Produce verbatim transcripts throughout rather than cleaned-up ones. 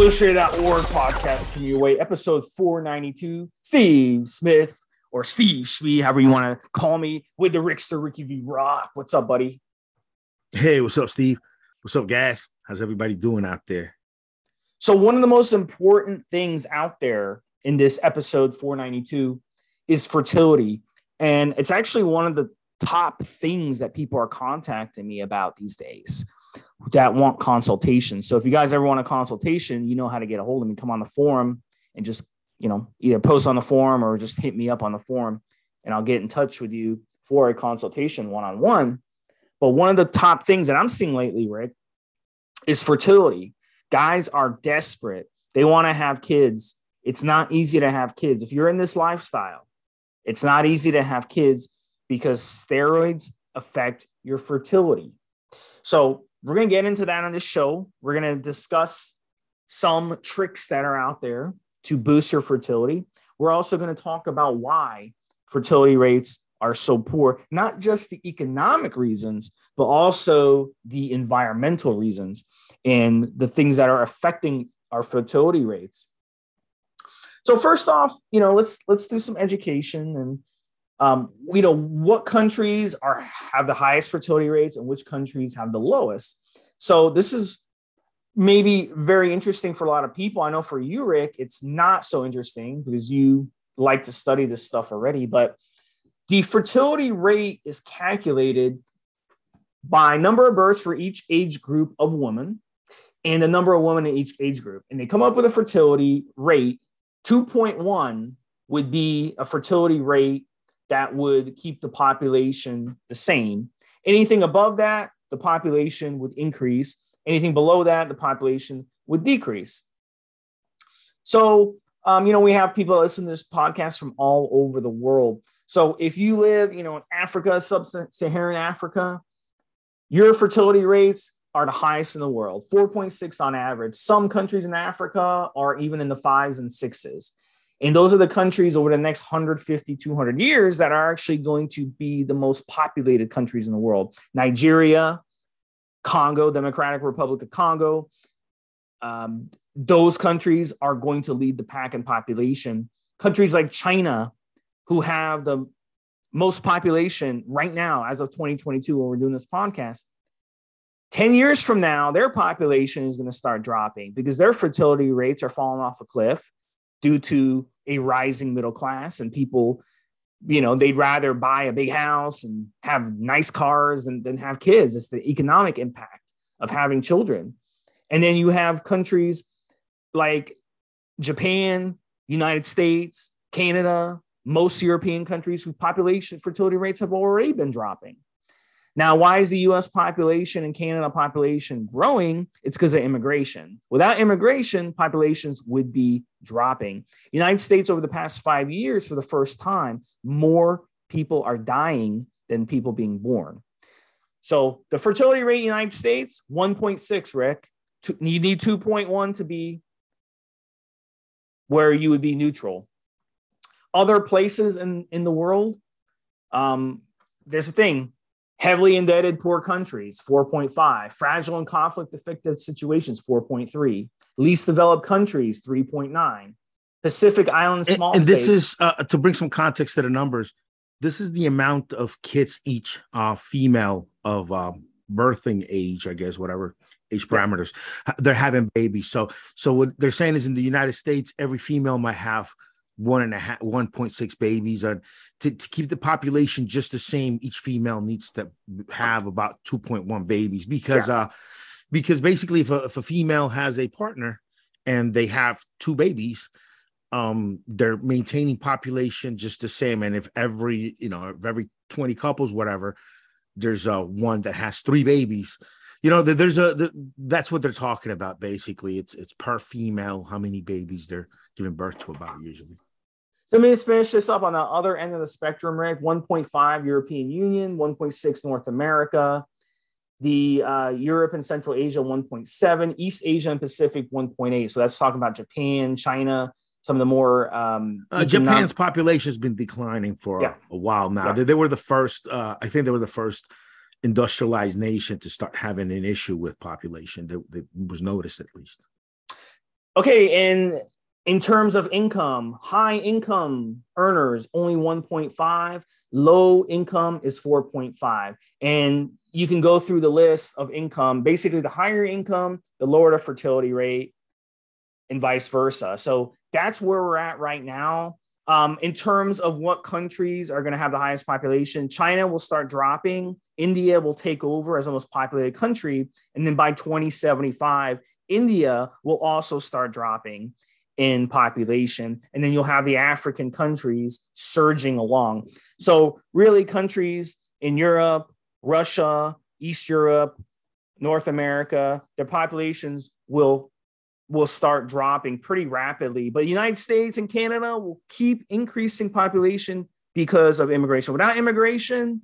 Blushery dot org podcast. Can you wait? Episode four ninety-two. Steve Smith or Steve Schmee, however you want to call me, with the Rickster Ricky V Rock. What's up, buddy? Hey, what's up, Steve? What's up, guys? How's everybody doing out there? So one of the most important things out there in this episode four ninety-two is fertility. And it's actually one of the top things that people are contacting me about these days that want consultation. So if you guys ever want a consultation, you know how to get a hold of me. Come on the forum and just, you know, either post on the forum or just hit me up on the forum and I'll get in touch with you for a consultation one-on-one. But one of the top things that I'm seeing lately, Rick, is fertility. Guys are desperate. They want to have kids. It's not easy to have kids. If you're in this lifestyle, it's not easy to have kids because steroids affect your fertility. So we're going to get into that on this show. We're going to discuss some tricks that are out there to boost your fertility. We're also going to talk about why fertility rates are so poor, not just the economic reasons, but also the environmental reasons and the things that are affecting our fertility rates. So first off, you know, let's let's do some education and, um, you know, what countries are have the highest fertility rates and which countries have the lowest. So this is maybe very interesting for a lot of people. I know for you, Rick, it's not so interesting because you like to study this stuff already, but the fertility rate is calculated by number of births for each age group of women and the number of women in each age group. And they come up with a fertility rate. two point one would be a fertility rate that would keep the population the same. Anything above that, the population would increase. Anything below that, the population would decrease. So, um, you know, we have people listening to this podcast from all over the world. So if you live, you know, in Africa, sub-Saharan Africa, your fertility rates are the highest in the world, four point six on average. Some countries in Africa are even in the fives and sixes. And those are the countries over the next one hundred fifty, two hundred years that are actually going to be the most populated countries in the world. Nigeria, Congo, Democratic Republic of Congo. Um, those countries are going to lead the pack in population. Countries like China, who have the most population right now as of twenty twenty-two when we're doing this podcast, ten years from now, their population is going to start dropping because their fertility rates are falling off a cliff due to a rising middle class and people, you know, they'd rather buy a big house and have nice cars than, than have kids. It's the economic impact of having children. And then you have countries like Japan, United States, Canada, most European countries whose population fertility rates have already been dropping. Now, why is the U S population and Canada population growing? It's because of immigration. Without immigration, populations would be dropping. United States over the past five years, for the first time, more people are dying than people being born. So the fertility rate in the United States, one point six, Rick. You need two point one to be where you would be neutral. Other places in, in the world, um, there's a thing. Heavily indebted poor countries, four point five. Fragile and conflict-affected situations, four point three. Least developed countries, three point nine. Pacific Island small and, and states. And this is, uh, to bring some context to the numbers, this is the amount of kids each uh, female of uh, birthing age, I guess, whatever, age parameters. Yeah. They're having babies. So, so what they're saying is in the United States, every female might have one and a half, one point six babies. And to, to keep the population just the same, each female needs to have about two point one babies because, yeah. uh, because basically if a, if a female has a partner and they have two babies, um, they're maintaining population just the same. And if every, you know, if every twenty couples, whatever, there's a uh, one that has three babies, you know, there's a, there, that's what they're talking about. Basically it's, it's per female, how many babies they're giving birth to about usually. So let me just finish this up on the other end of the spectrum, Rick. one point five European Union, one point six North America, the uh, Europe and Central Asia, one point seven, East Asia and Pacific, one point eight. So that's talking about Japan, China, some of the more... Um, uh, Japan's population has been declining for yeah. a, a while now. Yeah. They, they were the first, uh, I think they were the first industrialized nation to start having an issue with population that, that was noticed at least. Okay, and in terms of income, high income earners only one point five, low income is four point five. And you can go through the list of income. Basically, the higher income, the lower the fertility rate, and vice versa. So that's where we're at right now. Um, in terms of what countries are going to have the highest population, China will start dropping. India will take over as the most populated country. And then by twenty seventy-five, India will also start dropping in population. And then you'll have the African countries surging along. So really countries in Europe, Russia, East Europe, North America, their populations will will start dropping pretty rapidly. But the United States and Canada will keep increasing population because of immigration. Without immigration,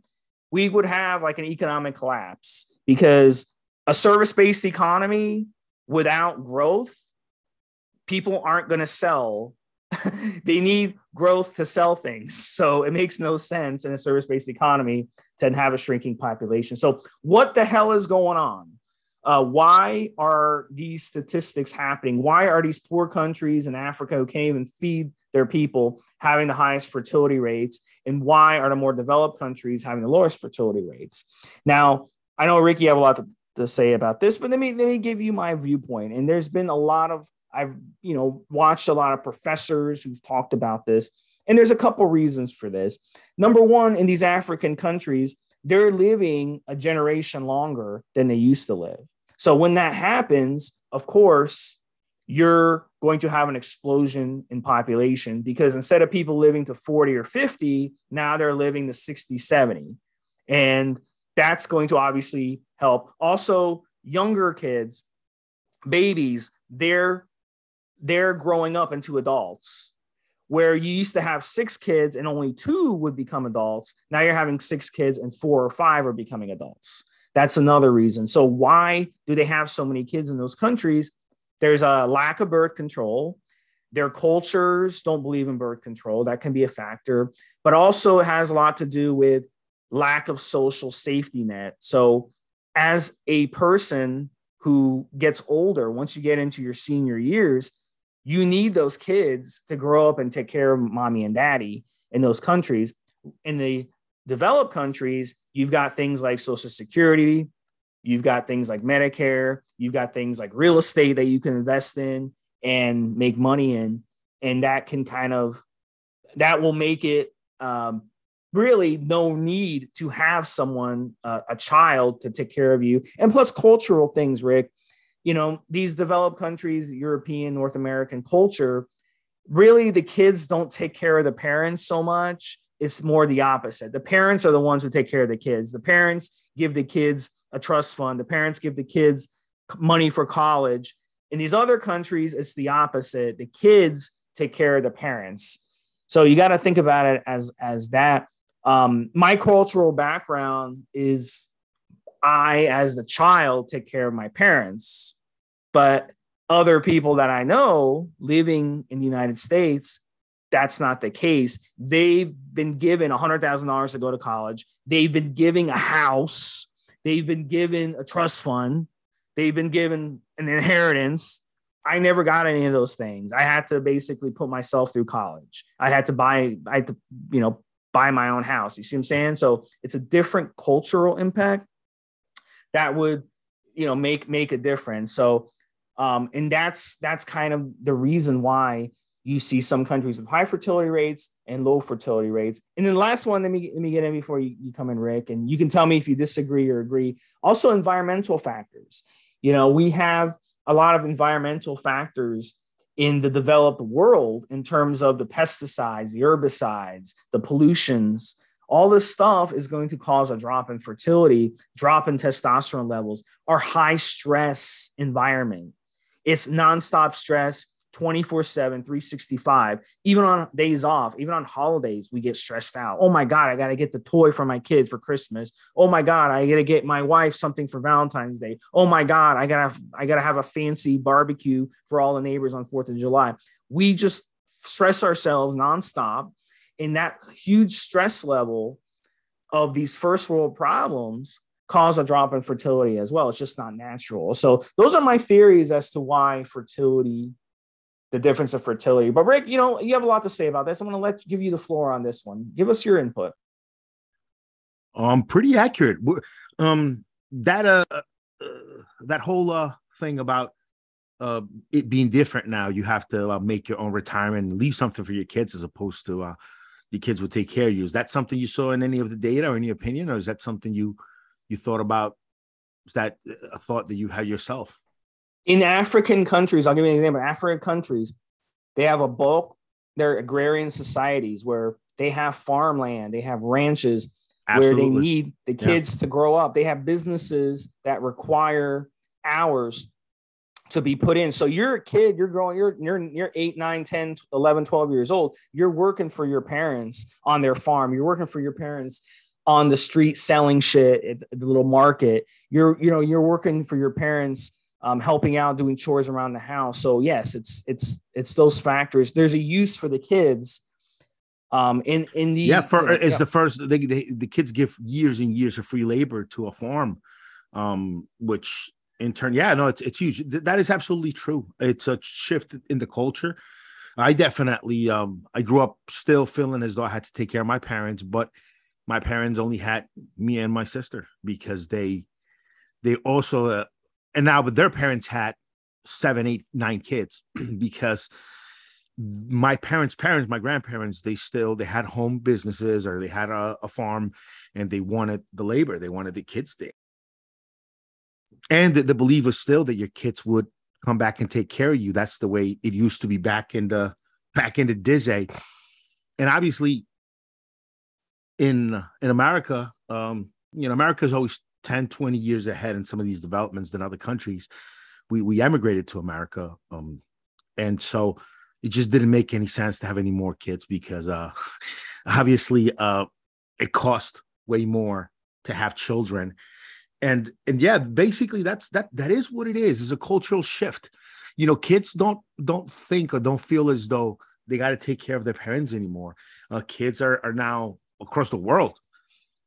we would have like an economic collapse, because a service-based economy without growth, people aren't going to sell. They need growth to sell things. So it makes no sense in a service-based economy to have a shrinking population. So what the hell is going on? Uh, why are these statistics happening? Why are these poor countries in Africa who can't even feed their people having the highest fertility rates? And why are the more developed countries having the lowest fertility rates? Now, I know, Ricky, you have a lot to, to say about this, but let me, let me give you my viewpoint. And there's been a lot of, I've, you know, watched a lot of professors who've talked about this. And there's a couple reasons for this. Number one, in these African countries, they're living a generation longer than they used to live. So when that happens, of course, you're going to have an explosion in population, because instead of people living to forty or fifty, now they're living to sixty, seventy. And that's going to obviously help. Also, younger kids, babies, they're, they're growing up into adults, where you used to have six kids and only two would become adults. Now you're having six kids and four or five are becoming adults. That's another reason. So why do they have so many kids in those countries? There's a lack of birth control. Their cultures don't believe in birth control. That can be a factor, but also it has a lot to do with lack of social safety net. So as a person who gets older, once you get into your senior years, you need those kids to grow up and take care of mommy and daddy in those countries. In the developed countries, you've got things like Social Security, you've got things like Medicare, you've got things like real estate that you can invest in and make money in. And that can kind of, that will make it um, really no need to have someone, uh, a child to take care of you. And plus cultural things, Rick, you know, these developed countries, European, North American culture, really the kids don't take care of the parents so much. It's more the opposite. The parents are the ones who take care of the kids. The parents give the kids a trust fund. The parents give the kids money for college. In these other countries, it's the opposite. The kids take care of the parents. So you got to think about it as, as that. Um, my cultural background is I, as the child, take care of my parents. But other people that I know living in the United States, that's not the case. They've been given one hundred thousand dollars to go to college. They've been given a house. They've been given a trust fund. They've been given an inheritance. I never got any of those things. I had to basically put myself through college. I had to buy, I had to, you know, buy my own house. You see what I'm saying? So it's a different cultural impact that would, you know, make, make a difference. So, um, and that's, that's kind of the reason why you see some countries with high fertility rates and low fertility rates. And then the last one, let me, let me get in before you, you come in, Rick, and you can tell me if you disagree or agree. Also, environmental factors. You know, we have a lot of environmental factors in the developed world in terms of the pesticides, the herbicides, the pollutions. All this stuff is going to cause a drop in fertility, drop in testosterone levels, our high stress environment. It's nonstop stress. twenty-four seven, three sixty-five, even on days off, even on holidays, we get stressed out. Oh my God, I got to get the toy for my kids for Christmas. Oh my God, I got to get my wife something for Valentine's Day. Oh my God, I got to, I got to have a fancy barbecue for all the neighbors on fourth of July. We just stress ourselves nonstop, and that huge stress level of these first world problems cause a drop in fertility as well. It's just not natural. So those are my theories as to why fertility the difference of fertility. But Rick, you know, you have a lot to say about this. I'm going to let give you the floor on this one. Give us your input. Um, pretty accurate. Um, that uh, uh that whole uh thing about uh it being different now. You have to uh, make your own retirement and leave something for your kids, as opposed to uh, the kids will take care of you. Is that something you saw in any of the data or any opinion, or is that something you you thought about? Is that a thought that you had yourself? In African countries, I'll give you an example. African countries, they have a bulk, they're agrarian societies where they have farmland, they have ranches. Absolutely. Where they need the kids yeah. to grow up. They have businesses that require hours to be put in. So you're a kid, you're growing, you're, you're, you're eight, nine, ten, eleven, twelve years old. You're working for your parents on their farm. You're working for your parents on the street selling shit at the little market. You're, you know, you're working for your parents Um, helping out, doing chores around the house. So yes, it's it's it's those factors. There's a use for the kids. Um, in in the yeah, for, you know, it's yeah. the first they, they, the kids give years and years of free labor to a farm, um, which in turn, yeah, no, it's it's huge. That is absolutely true. It's a shift in the culture. I definitely, um, I grew up still feeling as though I had to take care of my parents, but my parents only had me and my sister because they they also. Uh, And now, but their parents had seven, eight, nine kids because my parents' parents, my grandparents, they still, they had home businesses or they had a, a farm and they wanted the labor. They wanted the kids there. And the, the belief was still that your kids would come back and take care of you. That's the way it used to be back in the, back in the Dizzy. And obviously in, in America, um, you know, America's always ten, twenty years ahead in some of these developments than other countries. We we emigrated to America. Um, and so it just didn't make any sense to have any more kids because uh, obviously uh, it cost way more to have children. And, and yeah, basically that's, that, that is what it is. It's a cultural shift. You know, kids don't, don't think or don't feel as though they got to take care of their parents anymore. Uh, kids are, are now across the world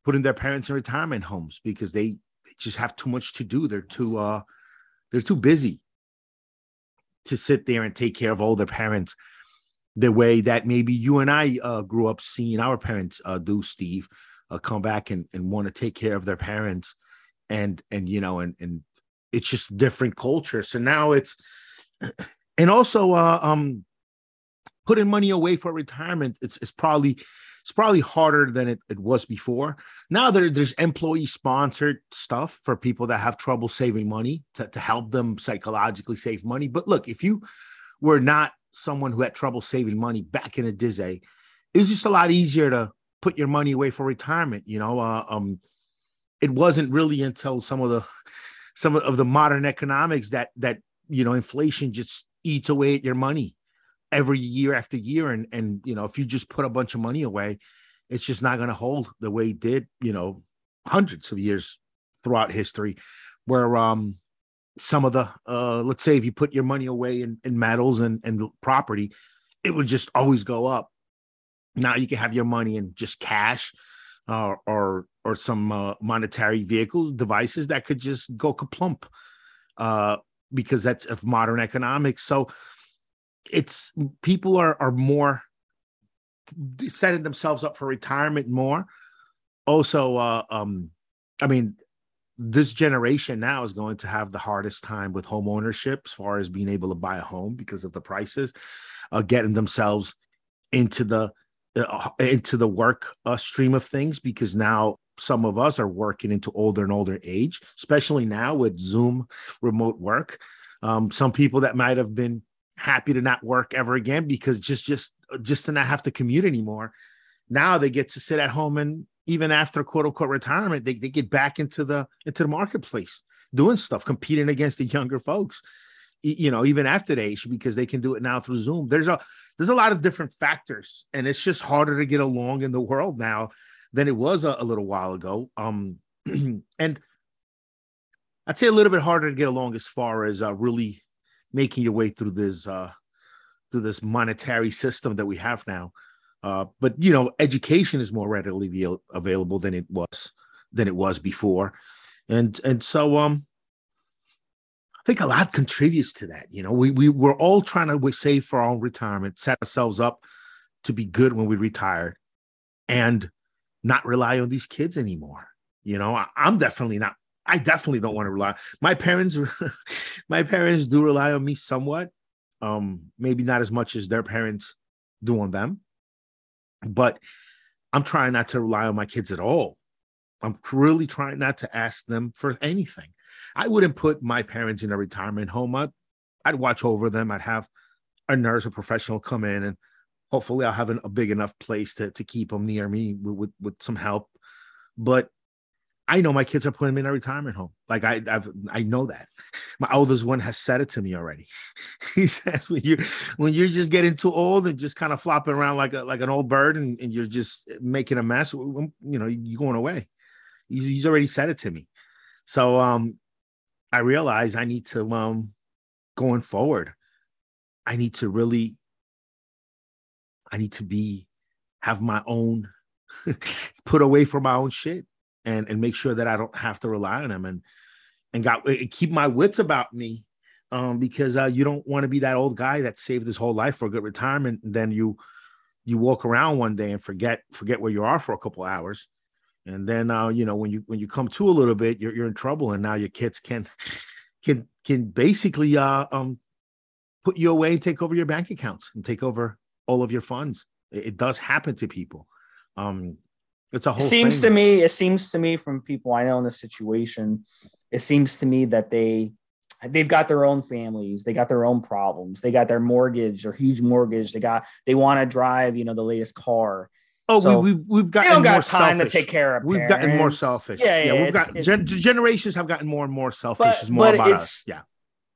putting their parents in retirement homes because they, they just have too much to do. They're too uh, they're too busy to sit there and take care of all their parents the way that maybe you and I uh, grew up seeing our parents uh, do, Steve, uh, come back and, and want to take care of their parents. And, and you know, and, and it's just different culture. So now it's, and also uh, um, putting money away for retirement, it's, it's probably... It's probably harder than it, it was before. Now there, there's employee-sponsored stuff for people that have trouble saving money to, to help them psychologically save money. But look, if you were not someone who had trouble saving money back in the day, it was just a lot easier to put your money away for retirement. You know, uh, um, it wasn't really until some of the some of the modern economics that that you know inflation just eats away at your money every year after year. And, and, you know, if you just put a bunch of money away, it's just not going to hold the way it did, you know, hundreds of years throughout history where, um, some of the, uh, let's say if you put your money away in, in metals and, and property, it would just always go up. Now you can have your money in just cash, uh, or, or some, uh, monetary vehicles, devices that could just go kaplump, uh, because that's of modern economics. So, it's people are, are more setting themselves up for retirement more. Also, uh, um, I mean, this generation now is going to have the hardest time with home ownership as far as being able to buy a home because of the prices, uh, getting themselves into the uh, into the work uh, stream of things because now some of us are working into older and older age, especially now with Zoom remote work. Um, some people that might have been happy to not work ever again because just just just to not have to commute anymore. Now they get to sit at home, and even after quote unquote retirement, they, they get back into the into the marketplace doing stuff, competing against the younger folks, you know, even after the age, because they can do it now through Zoom. There's a there's a lot of different factors, and it's just harder to get along in the world now than it was a, a little while ago. Um, and I'd say a little bit harder to get along as far as uh, really making your way through this uh, through this monetary system that we have now. Uh, but, you know, education is more readily available than it was than it was before. And and so um, I think a lot contributes to that. You know, we, we we're all trying to save for our own retirement, set ourselves up to be good when we retire and not rely on these kids anymore. You know, I, I'm definitely not, I definitely don't want to rely. My parents, my parents do rely on me somewhat. Um, maybe not as much as their parents do on them, but I'm trying not to rely on my kids at all. I'm really trying not to ask them for anything. I wouldn't put my parents in a retirement home. I'd, I'd watch over them. I'd have a nurse or professional come in, and hopefully I'll have an, a big enough place to, to keep them near me with, with, with some help. But I know my kids are putting me in a retirement home. Like I, I've, I know that. My oldest one has said it to me already. He says, when you're, when you're just getting too old and just kind of flopping around like a, like an old bird and, and you're just making a mess, you know, you're going away. He's, he's already said it to me. So um, I realize I need to, um, going forward, I need to really, I need to be, have my own, put away for my own shit. And, and make sure that I don't have to rely on them, and and got keep my wits about me, um, because uh, you don't want to be that old guy that saved his whole life for a good retirement. And then you you walk around one day and forget forget where you are for a couple of hours, and then uh, you know when you when you come to a little bit, you're you're in trouble, and now your kids can can can basically uh, um, put you away and take over your bank accounts and take over all of your funds. It, it does happen to people. Um, It's a whole it seems thing. to me, it seems to me from people I know in this situation, it seems to me that they, they've got their own families. They got their own problems. They got their mortgage or huge mortgage. They got, they want to drive, you know, the latest car. Oh, so we, we've, we've gotten, they don't got more time selfish. to take care of. We've parents. gotten more selfish. Yeah. yeah, yeah, yeah we've got gen- generations have gotten more and more selfish. But, it's more but about it's, us. Yeah.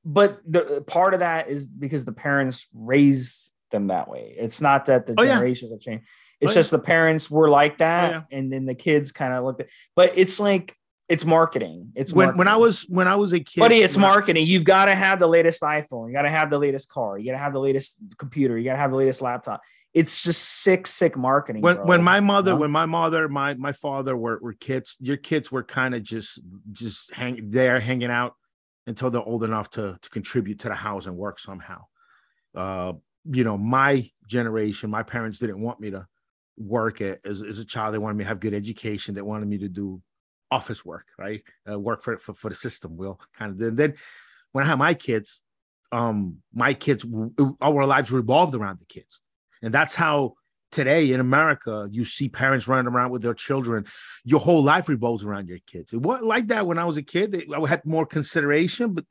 But the part of that is because the parents raised them that way. It's not that the oh, generations yeah. have changed. It's oh, just yeah. the parents were like that, oh, yeah. and then the kids kind of looked at. But it's like it's marketing. It's when marketing. when I was when I was a kid, buddy. It's marketing. I, You've got to have the latest iPhone. You got to have the latest car. You got to have the latest computer. You got to have the latest laptop. It's just sick, sick marketing. When bro. when my mother, you know? when my mother, my my father were were kids. Your kids were kind of just just hang there, hanging out until they're old enough to to contribute to the house and work somehow. Uh, you know, my generation, my parents didn't want me to work as, as a child. They wanted me to have good education. They wanted me to do office work, right? Uh, work for, for, for the system. We'll kind of, and then when I had my kids, um, my kids, our lives revolved around the kids. And that's how today in America, you see parents running around with their children. Your whole life revolves around your kids. It wasn't like that when I was a kid. I had more consideration, but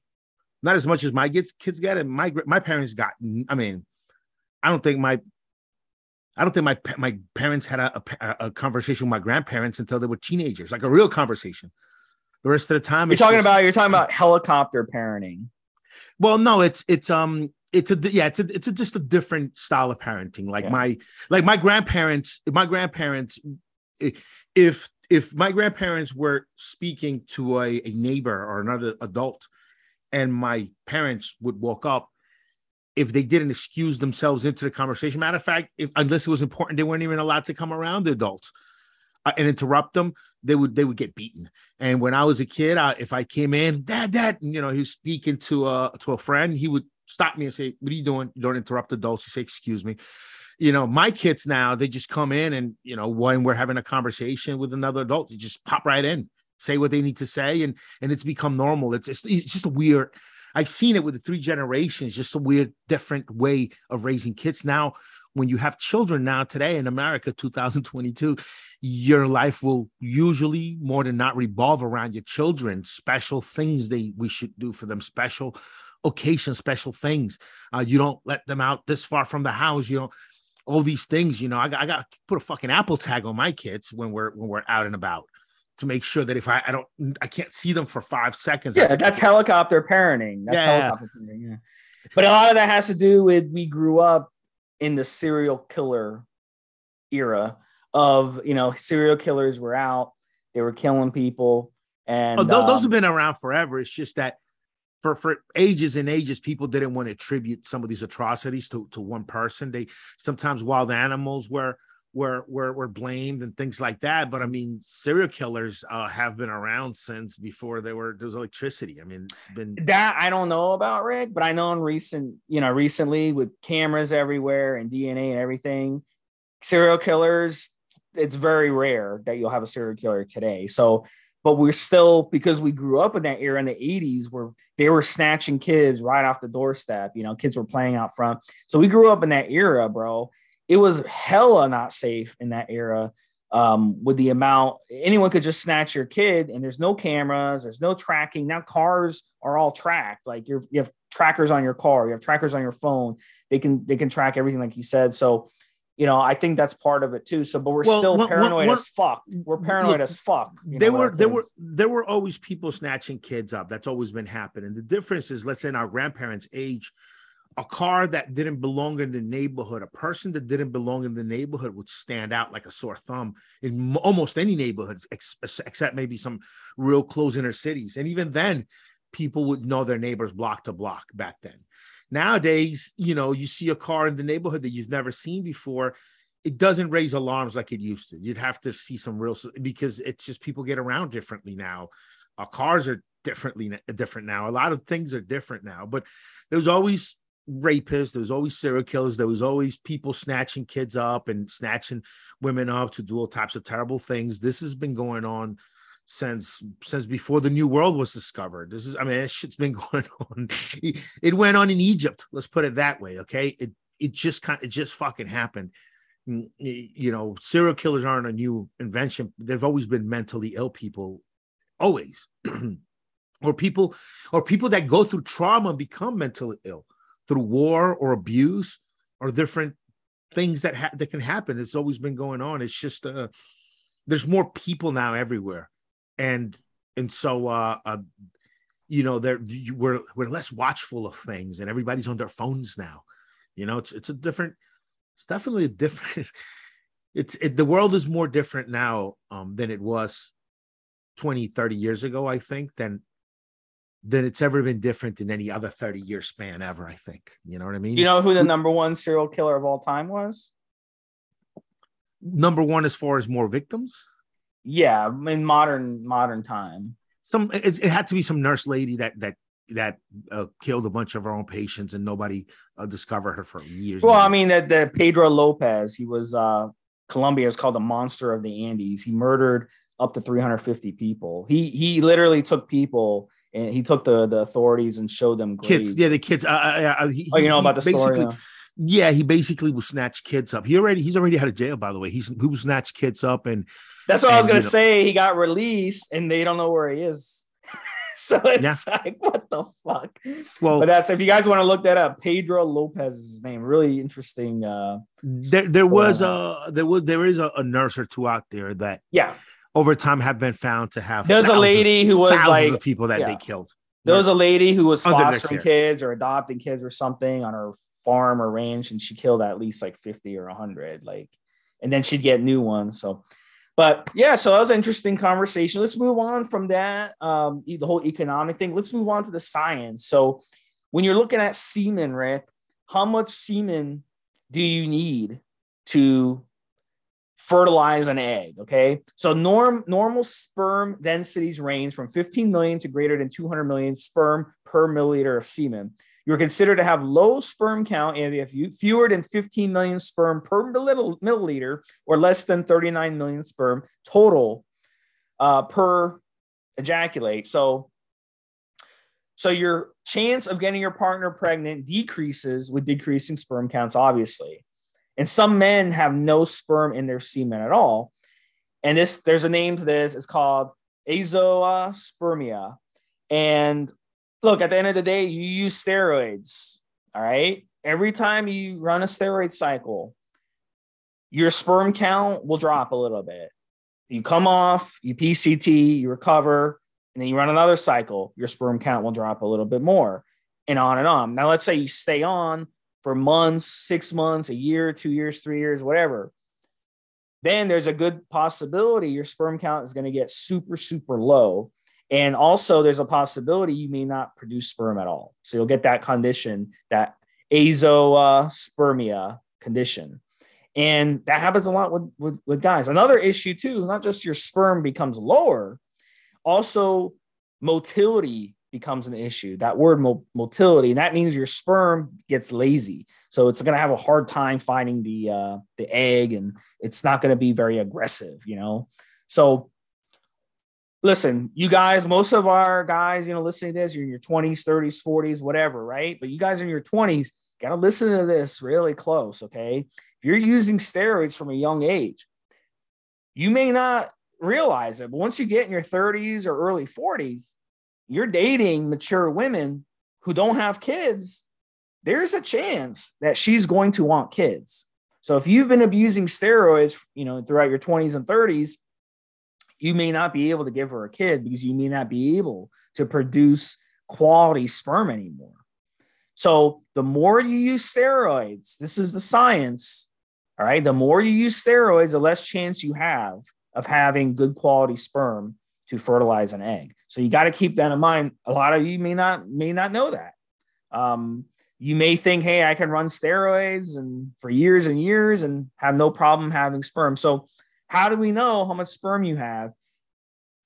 not as much as my kids, kids got. And my, my parents got, I mean, I don't think my, I don't think my my parents had a, a, a conversation with my grandparents until they were teenagers, like a real conversation. The rest of the time, you're talking just, about you're talking about helicopter parenting. Well, no, it's it's um it's a yeah it's a, it's a, just a different style of parenting. Like yeah. my like my grandparents, my grandparents, if if my grandparents were speaking to a, a neighbor or another adult, and my parents would walk up. If they didn't excuse themselves into the conversation, matter of fact, if, unless it was important, they weren't even allowed to come around the adults uh, and interrupt them. They would they would get beaten. And when I was a kid, I, if I came in, dad, dad, and, you know, he was speaking to a to a friend, he would stop me and say, "What are you doing? You don't interrupt adults." You say, "Excuse me." You know, my kids now, they just come in and, you know, when we're having a conversation with another adult, they just pop right in, say what they need to say, and and it's become normal. It's it's, it's just a weird. I've seen it with the three generations, just a weird, different way of raising kids. Now, when you have children now today in America, two thousand twenty-two, your life will usually more than not revolve around your children, special things they we should do for them, special occasions, special things. Uh, you don't let them out this far from the house. You know, all these things, you know, I, I got to put a fucking Apple tag on my kids when we're when we're out and about. To make sure that if I, I don't, I can't see them for five seconds. Yeah, that's helicopter parenting. That's yeah. helicopter parenting. Yeah. But a lot of that has to do with we grew up in the serial killer era of, you know, serial killers were out, they were killing people. And oh, those, um, those have been around forever. It's just that for, for ages and ages, people didn't want to attribute some of these atrocities to, to one person. They sometimes wild animals were were, were, were blamed and things like that. But I mean, serial killers uh, have been around since before there were, there was electricity. I mean, it's been that I don't know about, Rick, but I know in recent, you know, recently with cameras everywhere and D N A and everything, serial killers, it's very rare that you'll have a serial killer today. So, but we're still, because we grew up in that era in the eighties where they were snatching kids right off the doorstep, you know, kids were playing out front. So we grew up in that era, bro. It was hella not safe in that era um, with the amount. Anyone could just snatch your kid and there's no cameras. There's no tracking. Now cars are all tracked. Like you're, you have trackers on your car. You have trackers on your phone. They can, they can track everything like you said. So, you know, I think that's part of it too. So, but we're well, still paranoid what, what, as fuck. We're paranoid look, as fuck. There were, there were, there were always people snatching kids up. That's always been happening. The difference is, let's say in our grandparents' age, a car that didn't belong in the neighborhood, a person that didn't belong in the neighborhood would stand out like a sore thumb in almost any neighborhoods, ex except maybe some real close inner cities. And even then, people would know their neighbors block to block back then. Nowadays, you know, you see a car in the neighborhood that you've never seen before. It doesn't raise alarms like it used to. You'd have to see some real, because it's just people get around differently now. Our cars are differently different now. A lot of things are different now, but there's always rapists. There's always serial killers. There was always people snatching kids up and snatching women up to do all types of terrible things. This has been going on since since before the New World was discovered. This is, I mean, this shit's been going on. It went on in Egypt. Let's put it that way, okay? It it just kind it just fucking happened. You know, serial killers aren't a new invention. They've always been mentally ill people, always, or people or people that go through trauma and become mentally ill through war or abuse or different things that ha that can happen. It's always been going on. It's just uh, there's more people now everywhere. And, and so, uh, uh, you know, there we're, we're less watchful of things and everybody's on their phones now, you know, it's, it's a different, it's definitely a different, it's, it, the world is more different now um, than it was twenty, thirty years ago, I think, than, than it's ever been different in any other thirty year span ever, I think, you know what I mean? You know who the number one serial killer of all time was? Number one, as far as more victims? Yeah, in modern modern time, some it's, it had to be some nurse lady that that that uh, killed a bunch of her own patients and nobody uh, discovered her for years. Well, I mean that that Pedro Lopez, he was uh, Colombia is called the monster of the Andes. He murdered up to three hundred fifty people. He he literally took people and he took the the authorities and showed them graves. Kids. Yeah, the kids. Uh, uh, he, oh, you know about the story. Now. Yeah, he basically will snatch kids up. He already he's already out of jail, by the way. He's he will snatch kids up and. That's what and, I was going to say. He got released and they don't know where he is. So it's yeah. like, what the fuck? Well, but that's, if you guys want to look that up, Pedro Lopez is his name. Really interesting. Uh, there there was a, there was, there is a, a nurse or two out there that yeah. over time have been found to have. There's a lady who was like of people that yeah. they killed. There was a lady who was fostering kids or adopting kids or something on her farm or ranch. And she killed at least like fifty or a hundred, like, and then she'd get new ones. So, but yeah, so that was an interesting conversation. Let's move on from that, um, the whole economic thing. Let's move on to the science. So when you're looking at semen, Rick, how much semen do you need to fertilize an egg, okay? So norm, normal sperm densities range from fifteen million to greater than two hundred million sperm per milliliter of semen. You're considered to have low sperm count if you fewer than fifteen million sperm per milliliter or less than thirty-nine million sperm total uh, per ejaculate. So, so your chance of getting your partner pregnant decreases with decreasing sperm counts, obviously. And some men have no sperm in their semen at all. And this, there's a name to this. It's called azoospermia. And look, at the end of the day, you use steroids, all right? Every time you run a steroid cycle, your sperm count will drop a little bit. You come off, you P C T, you recover, and then you run another cycle. Your sperm count will drop a little bit more and on and on. Now, let's say you stay on for months, six months, a year, two years, three years, whatever. Then there's a good possibility your sperm count is going to get super, super low. And also there's a possibility you may not produce sperm at all. So you'll get that condition, that azoospermia condition. And that happens a lot with, with, with guys. Another issue too, is not just your sperm becomes lower, also motility becomes an issue. That word mot- motility, and that means your sperm gets lazy. So it's going to have a hard time finding the, uh, the egg, and it's not going to be very aggressive, you know? So listen, you guys, most of our guys, you know, listening to this, you're in your twenties, thirties, forties, whatever, right? But you guys are in your twenties, got to listen to this really close. Okay. If you're using steroids from a young age, you may not realize it, but once you get in your thirties or early forties, you're dating mature women who don't have kids. There's a chance that she's going to want kids. So if you've been abusing steroids, you know, throughout your twenties and thirties, you may not be able to give her a kid because you may not be able to produce quality sperm anymore. So the more you use steroids, this is the science, all right? The more you use steroids, the less chance you have of having good quality sperm to fertilize an egg. So you got to keep that in mind. A lot of you may not may not know that. Um, you may think, hey, I can run steroids and for years and years and have no problem having sperm. So how do we know how much sperm you have?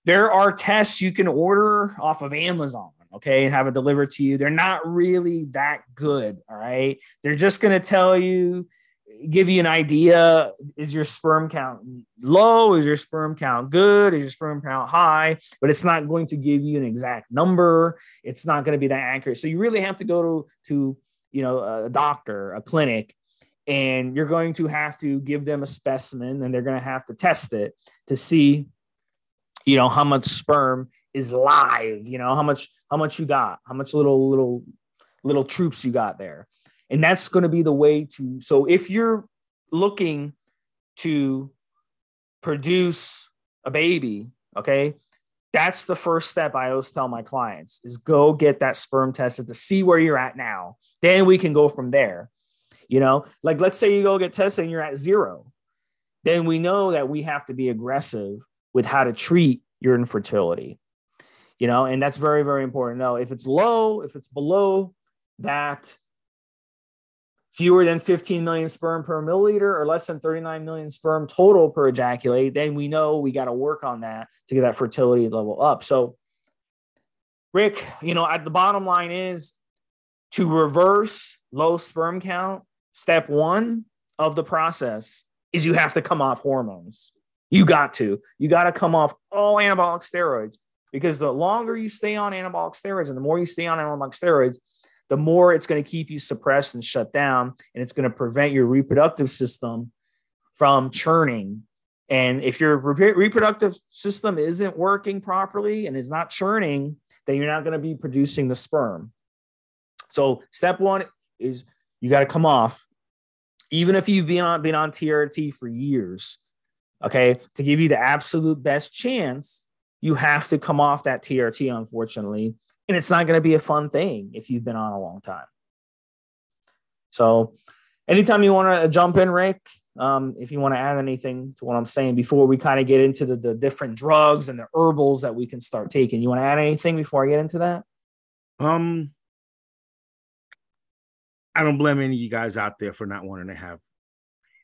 There are tests you can order off of Amazon. Okay, and have it delivered to you. They're not really that good, all right? They're just going to tell you, give you an idea, is your sperm count low? Is your sperm count good? Is your sperm count high? But it's not going to give you an exact number. It's not going to be that accurate. So you really have to go to, to you know, a doctor, a clinic, and you're going to have to give them a specimen, and they're going to have to test it to see, you know, how much sperm is live, you know, how much, how much you got, how much little, little, little troops you got there. And that's going to be the way to, so if you're looking to produce a baby, okay, that's the first step I always tell my clients is go get that sperm tested to see where you're at now. Then we can go from there. You know, like, let's say you go get tested and you're at zero. Then we know that we have to be aggressive with how to treat your infertility, you know, and that's very, very important to know. If it's low, if it's below that, fewer than fifteen million sperm per milliliter or less than thirty-nine million sperm total per ejaculate, then we know we got to work on that to get that fertility level up. So, Rick, you know, at the bottom line is to reverse low sperm count. Step one of the process is you have to come off hormones. You got to, you got to come off all anabolic steroids, because the longer you stay on anabolic steroids and the more you stay on anabolic steroids, the more it's going to keep you suppressed and shut down. And it's going to prevent your reproductive system from churning. And if your re- reproductive system isn't working properly and is not churning, then you're not going to be producing the sperm. So step one is you got to come off, even if you've been on, been on T R T for years. Okay, to give you the absolute best chance, you have to come off that T R T, unfortunately. And it's not going to be a fun thing if you've been on a long time. So anytime you want to jump in, Rick, um, if you want to add anything to what I'm saying before we kind of get into the, the different drugs and the herbals that we can start taking, you want to add anything before I get into that? Um, I don't blame any of you guys out there for not wanting to have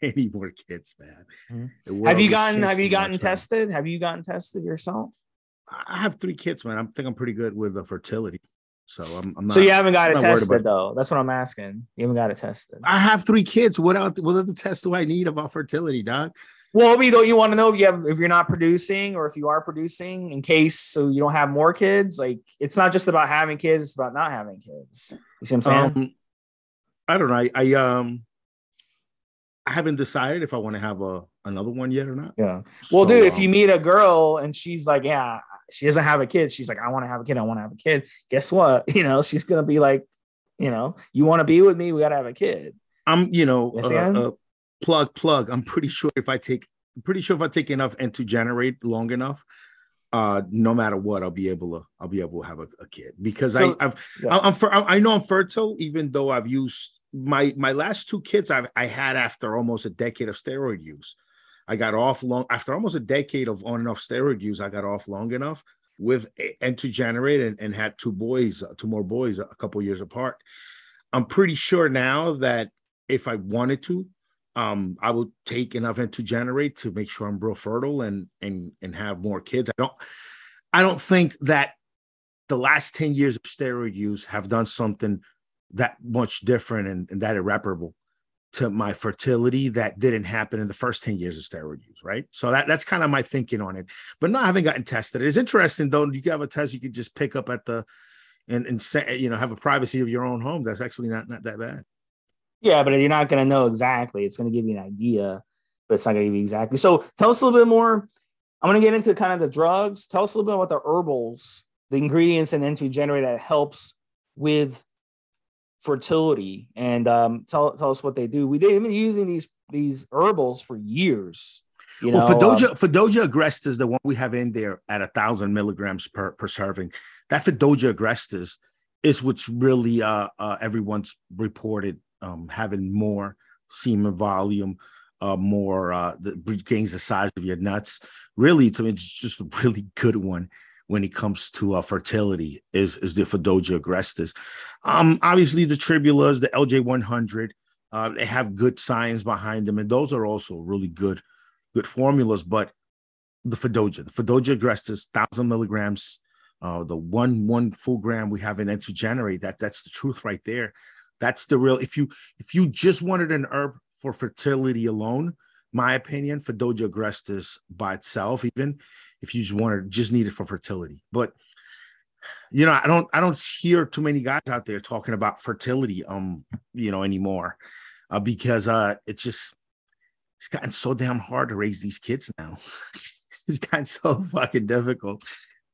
any more kids, man. Have you gotten have you gotten tested? Have you gotten tested yourself? I have three kids, man. I think I'm pretty good with the fertility. So I'm, I'm not. So you haven't got it tested though. That's what I'm asking. You haven't got it tested. I have three kids. What else, what other test do I need about fertility, Doc? Well, we don't you want to know if you have if you're not producing or if you are producing in case so you don't have more kids? Like it's not just about having kids, it's about not having kids. You see what I'm saying? Um, I don't know. I, I um I haven't decided if I want to have a another one yet or not. Yeah. Well, so, dude, if you meet a girl and she's like, yeah, she doesn't have a kid. She's like, I want to have a kid. I want to have a kid. Guess what? You know, she's going to be like, you know, you want to be with me? We got to have a kid. I'm, you know, yes, uh, uh, plug, plug. I'm pretty sure if I take, I'm pretty sure if I take enough N two Generate long enough, uh, no matter what, I'll be able to, I'll be able to have a, a kid because so, I, I've, yeah. I'm, I'm, I know I'm fertile, even though I've used My my last two kids I've, I had after almost a decade of steroid use. I got off long after almost a decade of on and off steroid use. I got off long enough with N two Generate and, and had two boys, two more boys a couple years apart. I'm pretty sure now that if I wanted to, Um, I would take enough N two Generate to make sure I'm real fertile and and and have more kids. I don't I don't think that the last ten years of steroid use have done something that much different and, and that irreparable to my fertility that didn't happen in the first ten years of steroid use, right? So that, that's kind of my thinking on it. But no, I haven't gotten tested. It's interesting, though. You have a test you can just pick up at the and and say, you know, have a privacy of your own home. That's actually not not that bad. Yeah, but you're not going to know exactly. It's going to give you an idea, but it's not going to give you exactly. So tell us a little bit more. I'm going to get into kind of the drugs. Tell us a little bit about the herbals, the ingredients in N two Generate that helps with fertility. And um, tell tell us what they do. We, they've been using these these herbals for years. You well, know, Fadogia, um, Fadogia Agrestis is the one we have in there at one thousand milligrams per, per serving. That Fadogia Agrestis is what's really uh, uh, everyone's reported. Um, having more semen volume, uh, more uh, the, gains the size of your nuts. Really, to me, it's just a really good one when it comes to uh, fertility is, is the Fadogia Agrestis. Um, obviously, the tribulas, the L J one hundred, uh, they have good science behind them, and those are also really good good formulas. But the Fadogia, the Fadogia Agrestis, one thousand milligrams, uh, the one one full gram we have in N two Generate, that, that's the truth right there. That's the real, if you if you just wanted an herb for fertility alone, my opinion, Fadogia Agrestis by itself, even if you just wanted, just need it for fertility. But, you know, I don't I don't hear too many guys out there talking about fertility, um, you know, anymore uh, because uh, it's just, it's gotten so damn hard to raise these kids now. It's gotten so fucking difficult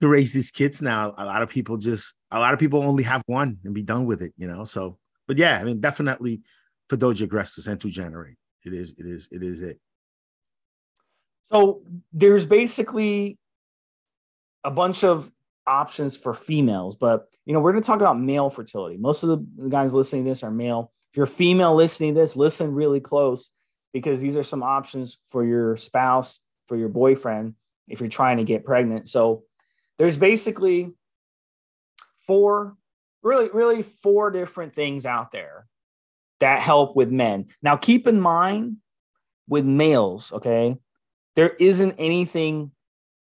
to raise these kids now. A lot of people just, a lot of people only have one and be done with it, you know, so. But yeah, I mean, definitely Fadogia Agrestis and N two Generate. It is, it is, it is it. So there's basically a bunch of options for females, but, you know, we're going to talk about male fertility. Most of the guys listening to this are male. If you're a female listening to this, listen really close because these are some options for your spouse, for your boyfriend, if you're trying to get pregnant. So there's basically four Really, really four different things out there that help with men. Now, keep in mind with males, okay, there isn't anything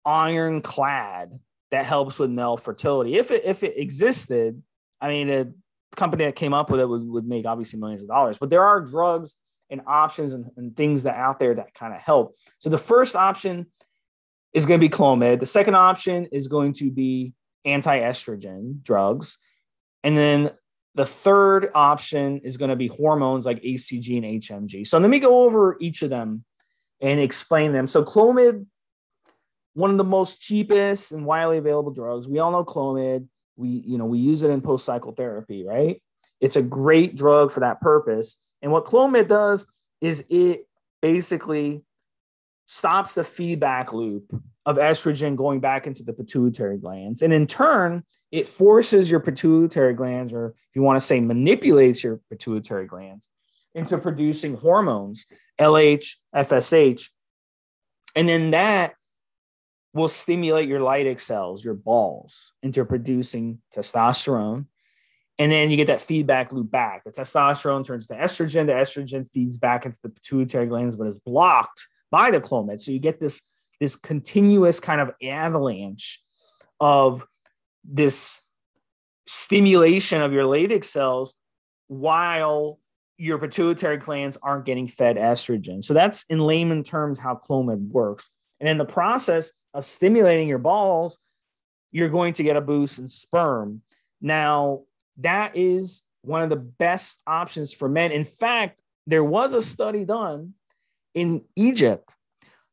ironclad that helps with male fertility. If it, if it existed, I mean, the company that came up with it would, would make obviously millions of dollars, but there are drugs and options and, and things that out there that kind of help. So the first option is going to be Clomid. The second option is going to be anti-estrogen drugs. And then the third option is going to be hormones like H C G and H M G. So let me go over each of them and explain them. So Clomid, one of the most cheapest and widely available drugs. We all know Clomid. We, you know, we use it in post-cycle therapy, right? It's a great drug for that purpose. And what Clomid does is it basically stops the feedback loop of estrogen going back into the pituitary glands. And in turn, it forces your pituitary glands, or if you want to say manipulates your pituitary glands, into producing hormones, L H, F S H. And then that will stimulate your Leydig cells, your balls, into producing testosterone. And then you get that feedback loop back. The testosterone turns to estrogen. The estrogen feeds back into the pituitary glands, but is blocked by the Clomid. So you get this this continuous kind of avalanche of this stimulation of your Leydig cells while your pituitary glands aren't getting fed estrogen. So that's in layman terms how Clomid works. And in the process of stimulating your balls, you're going to get a boost in sperm. Now, that is one of the best options for men. In fact, there was a study done in Egypt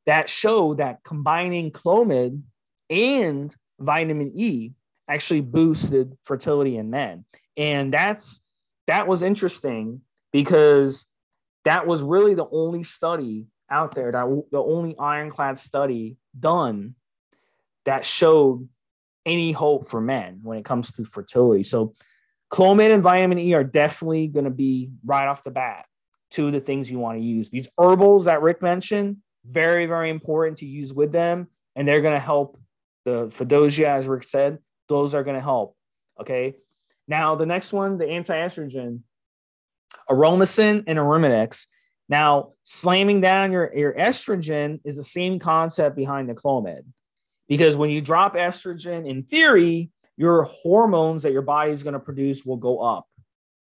that showed that combining Clomid and vitamin E actually boosted fertility in men. And that's that was interesting because that was really the only study out there, that the only ironclad study done that showed any hope for men when it comes to fertility. So Clomid and vitamin E are definitely going to be right off the bat two of the things you want to use. These herbals that Rick mentioned, very, very important to use with them. And they're going to help the Fadogia, as Rick said, those are going to help. Okay. Now, the next one, the anti-estrogen, Aromasin and Arimidex. Now, slamming down your, your estrogen is the same concept behind the Clomid, because when you drop estrogen, in theory, your hormones that your body is going to produce will go up.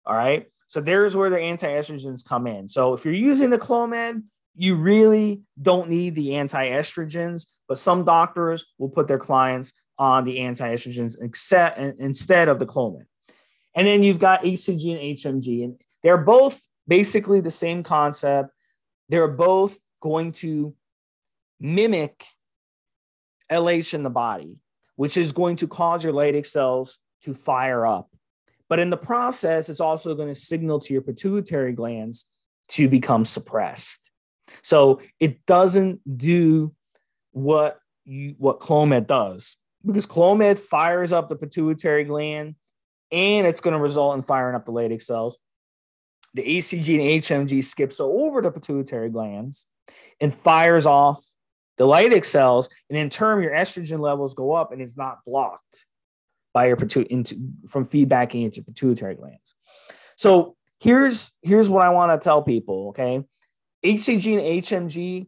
All right. So there's where the anti-estrogens come in. So if you're using the Clomid, you really don't need the anti-estrogens, but some doctors will put their clients on the anti-estrogens except, instead of the Clomid. And then you've got H C G and H M G, and they're both basically the same concept. They're both going to mimic L H in the body, which is going to cause your Leydig cells to fire up. But in the process, it's also going to signal to your pituitary glands to become suppressed. So it doesn't do what you, what Clomid does, because Clomid fires up the pituitary gland, and it's going to result in firing up the Leydig cells. The H C G and H M G skips over the pituitary glands and fires off the Leydig cells, and in turn, your estrogen levels go up, and it's not blocked by your pitu- into, from feedbacking into pituitary glands. So here's here's what I want to tell people. Okay, H C G and H M G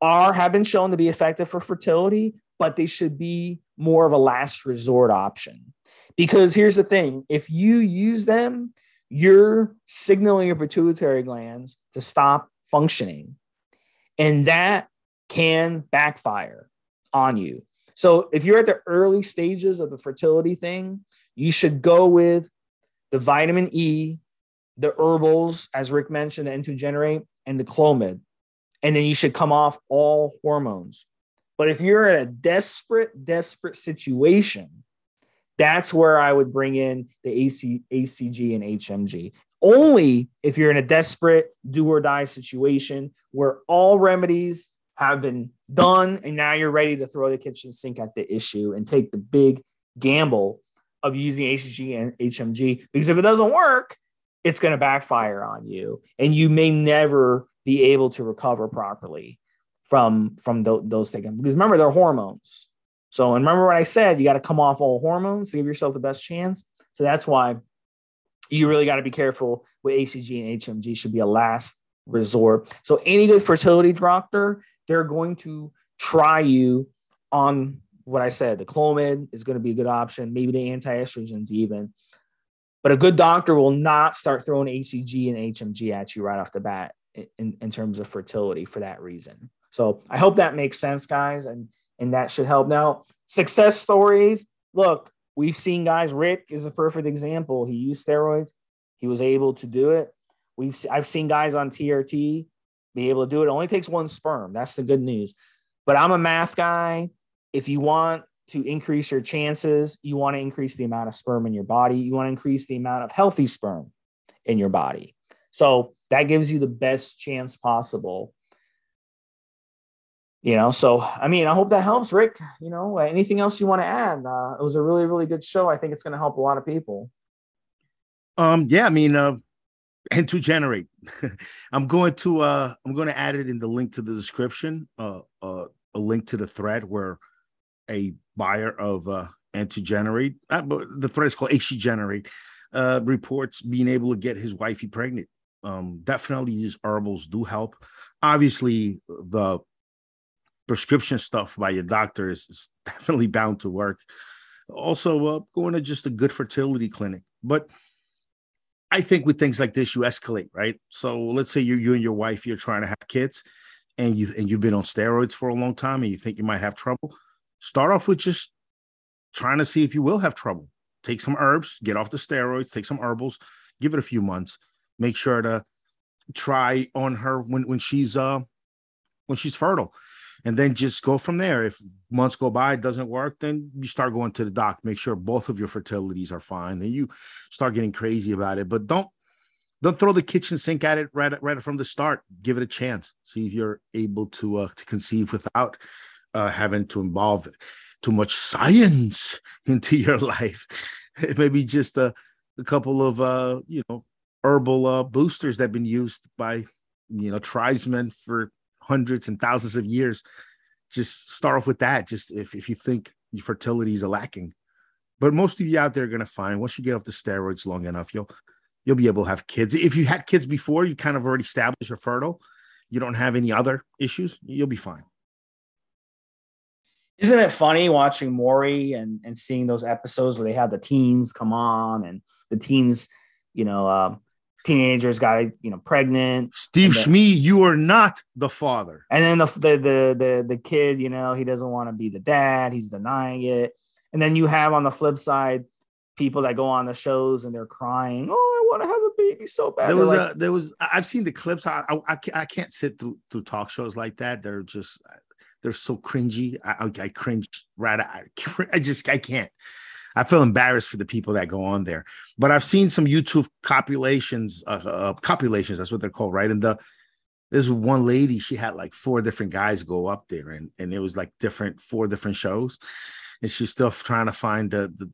are have been shown to be effective for fertility, but they should be more of a last resort option. Because here's the thing: if you use them, you're signaling your pituitary glands to stop functioning, and that can backfire on you. So if you're at the early stages of the fertility thing, you should go with the vitamin E, the herbals, as Rick mentioned, the N two Generate, and the Clomid. And then you should come off all hormones. But if you're in a desperate, desperate situation, that's where I would bring in the H C G and H M G. Only if you're in a desperate do or die situation where all remedies have been done and now you're ready to throw the kitchen sink at the issue and take the big gamble of using H C G and H M G, because if it doesn't work, it's going to backfire on you and you may never be able to recover properly from, from th- those taken. Because remember, they're hormones. So, and remember what I said, you got to come off all hormones to give yourself the best chance. So that's why you really got to be careful with H C G and H M G. Should be a last resort. So any good fertility doctor, they're going to try you on what I said. The Clomid is going to be a good option, maybe the anti-estrogens even. But a good doctor will not start throwing H C G and H M G at you right off the bat in, in terms of fertility for that reason. So I hope that makes sense, guys, and, and that should help. Now, success stories. Look, we've seen guys. Rick is a perfect example. He used steroids. He was able to do it. We've I've seen guys on T R T be able to do it. It only takes one sperm. That's the good news. But I'm a math guy. If you want to increase your chances, you want to increase the amount of sperm in your body. You want to increase the amount of healthy sperm in your body. So that gives you the best chance possible. You know, so, I mean, I hope that helps, Rick. You know, anything else you want to add? Uh, it was a really, really good show. I think it's going to help a lot of people. Um, yeah, I mean, uh, N two Generate. I'm going to uh, I'm going to add it in the link to the description, uh, uh, a link to the thread where a buyer of uh, N two Generate, uh, the thread is called H C Generate, uh, reports being able to get his wifey pregnant. Um, definitely these herbals do help. Obviously, the prescription stuff by your doctor is, is definitely bound to work. Also, uh, going to just a good fertility clinic. But I think with things like this, you escalate, right? So let's say you you and your wife, you're trying to have kids, and you and you've been on steroids for a long time, and you think you might have trouble. Start off with just trying to see if you will have trouble. Take some herbs, get off the steroids, take some herbals, give it a few months. Make sure to try on her when when she's uh when she's fertile, and then just go from there. If months go by, it doesn't work, then you start going to the doc, make sure both of your fertilities are fine. Then you start getting crazy about it, but don't, don't throw the kitchen sink at it right, right from the start. Give it a chance. See if you're able to, uh, to conceive without uh, having to involve too much science into your life. Maybe just a, a couple of, uh, you know, herbal uh, boosters that have been used by, you know, tribesmen for hundreds and thousands of years. Just start off with that. Just if, if you think your fertility is lacking, but most of you out there are going to find once you get off the steroids long enough, you'll you'll be able to have kids. If you had kids before, you kind of already established you're fertile. You don't have any other issues. You'll be fine. Isn't it funny watching Maury and, and seeing those episodes where they have the teens come on and the teens, you know, uh, teenagers got, you know, pregnant. Steve Schmee, you are not the father. And then the, the, the, the, the kid, you know, he doesn't want to be the dad. He's denying it. And then you have on the flip side, people that go on the shows and they're crying. Oh, I want to have a baby so bad. There was like, a, there was, I've seen the clips. I, I, I can't sit through, through talk shows like that. They're just, they're so cringy. I, I, I cringe right. I, I just, I can't, I feel embarrassed for the people that go on there, but I've seen some YouTube copulations, uh, uh, copulations. That's what they're called. Right. And the, this one lady, she had like four different guys go up there and, and it was like different, four different shows. And she's still trying to find the, the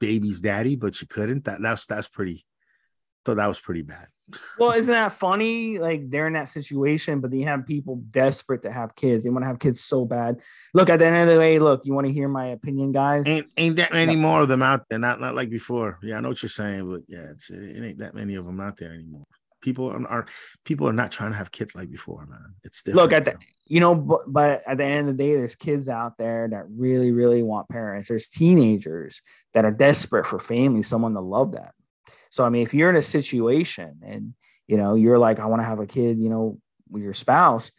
baby's daddy, but she couldn't. That that's, that's pretty, so that was pretty bad. Well, isn't that funny? Like they're in that situation, but they have people desperate to have kids. They want to have kids so bad. Look, at the end of the day, look, you want to hear my opinion, guys? Ain't, ain't that many more of them out there? Not not like before. Yeah, I know what you're saying, but yeah, it's, it ain't that many of them out there anymore. People are, are people are not trying to have kids like before, man. It's different. Look at the, you know, but, but at the end of the day, there's kids out there that really, really want parents. There's teenagers that are desperate for family, someone to love them. So, I mean, if you're in a situation and, you know, you're like, I want to have a kid, you know, with your spouse,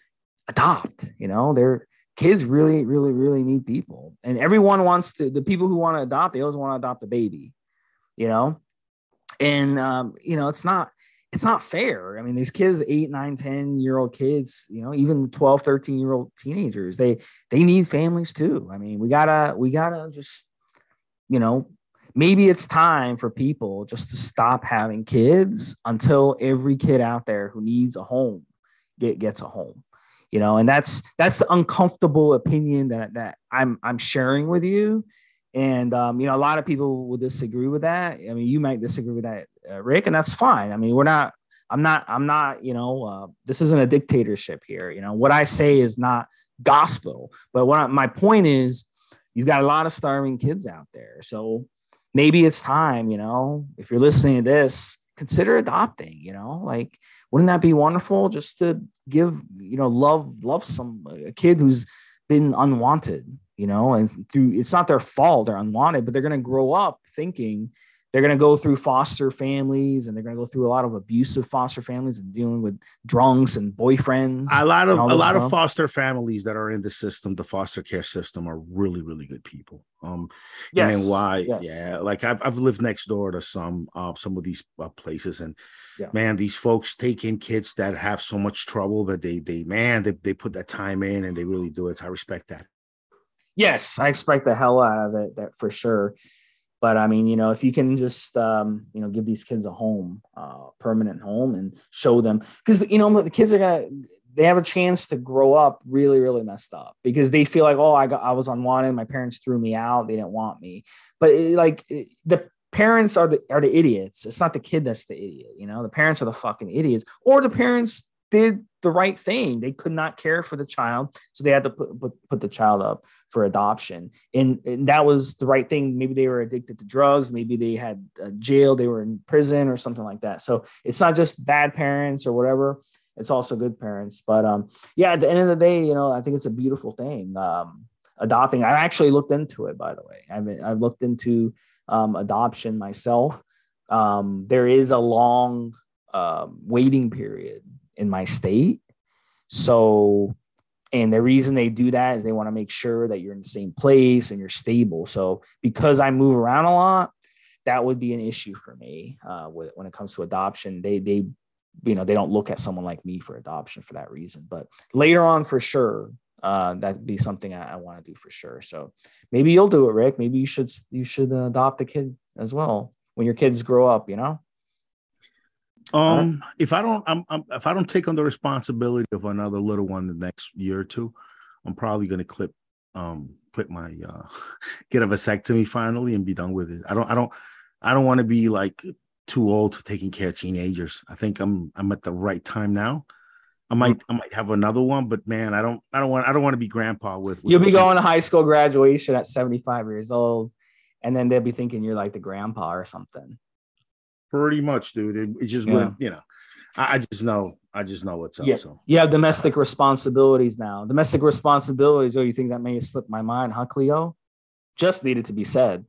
adopt, you know, their kids really, really, really need people. And everyone wants to, the people who want to adopt, they always want to adopt a baby, you know, and, um, you know, it's not, it's not fair. I mean, these kids, eight, nine, ten year old kids, you know, even twelve, thirteen year old teenagers, they, they need families too. I mean, we gotta, we gotta just, you know, maybe it's time for people just to stop having kids until every kid out there who needs a home get, gets a home, you know, and that's, that's the uncomfortable opinion that, that I'm, I'm sharing with you. And, um, you know, a lot of people will disagree with that. I mean, you might disagree with that, uh, Rick, and that's fine. I mean, we're not, I'm not, I'm not, you know, uh, this isn't a dictatorship here. You know, what I say is not gospel, but what I, my point is, you've got a lot of starving kids out there. So maybe it's time, you know, if you're listening to this, consider adopting, you know, like, wouldn't that be wonderful just to give, you know, love, love some a kid who's been unwanted, you know, and through, it's not their fault they're unwanted, but they're going to grow up thinking they're going to go through foster families and they're going to go through a lot of abusive foster families and dealing with drunks and boyfriends. A lot of, a lot stuff. of foster families that are in the system, the foster care system, are really, really good people. Um, yes. And why? Yes. Yeah. Like I've, I've lived next door to some, uh, some of these uh, places and yeah. man, these folks take in kids that have so much trouble, but they, they, man, they, they put that time in and they really do it. I respect that. Yes. I expect the hell out of it. That for sure. But I mean, you know, if you can just, um, you know, give these kids a home, uh, permanent home and show them, because, you know, the kids are going to, they have a chance to grow up really, really messed up because they feel like, oh, I got, I was unwanted. My parents threw me out. They didn't want me. But it, like it, the parents are the, are the idiots. It's not the kid that's the idiot. You know, the parents are the fucking idiots, or the parents did the right thing. They could not care for the child. So they had to put, put, put the child up for adoption. And, and that was the right thing. Maybe they were addicted to drugs. Maybe they had a jail, they were in prison or something like that. So it's not just bad parents or whatever. It's also good parents. But um, yeah, at the end of the day, you know, I think it's a beautiful thing. Um, adopting. I actually looked into it, by the way. I've, I've looked into um, adoption myself. Um, there is a long uh, waiting period in my state. So, and the reason they do that is they want to make sure that you're in the same place and you're stable. So because I move around a lot, that would be an issue for me uh, when it comes to adoption. They, they, you know, they don't look at someone like me for adoption for that reason, but later on for sure, uh, that'd be something I, I want to do for sure. So maybe you'll do it, Rick. Maybe you should, you should adopt a kid as well when your kids grow up, you know? Um, right. if I don't, I'm, I'm, if I don't take on the responsibility of another little one the next year or two, I'm probably going to clip, um, clip my, uh, get a vasectomy finally and be done with it. I don't, I don't, I don't want to be like too old to taking care of teenagers. I think I'm, I'm at the right time now. I might, mm-hmm. I might have another one, but man, I don't, I don't want, I don't want to be grandpa with, with you'll be going to high school graduation at seventy-five years old. And then they'll be thinking you're like the grandpa or something. pretty much, dude. It, it just yeah. wouldn't, you know. I, I just know. I just know what's up. Yeah. So. You have domestic responsibilities now. Domestic responsibilities. Oh, you think that may have slipped my mind, huh, Cleo? Just needed to be said.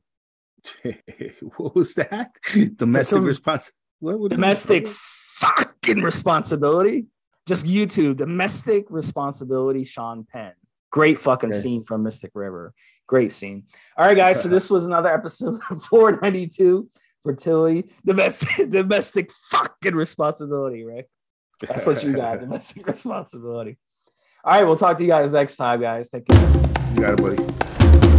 What was that? Domestic responsibility. Domestic that? Fucking responsibility. Just YouTube. Domestic responsibility, Sean Penn. Great fucking okay. scene from Mystic River. Great scene. All right, guys. So this was another episode of four ninety-two. Fertility. Domestic, domestic fucking responsibility, right? That's what you got. Domestic responsibility. All right. We'll talk to you guys next time, guys. Thank you. You got it, buddy.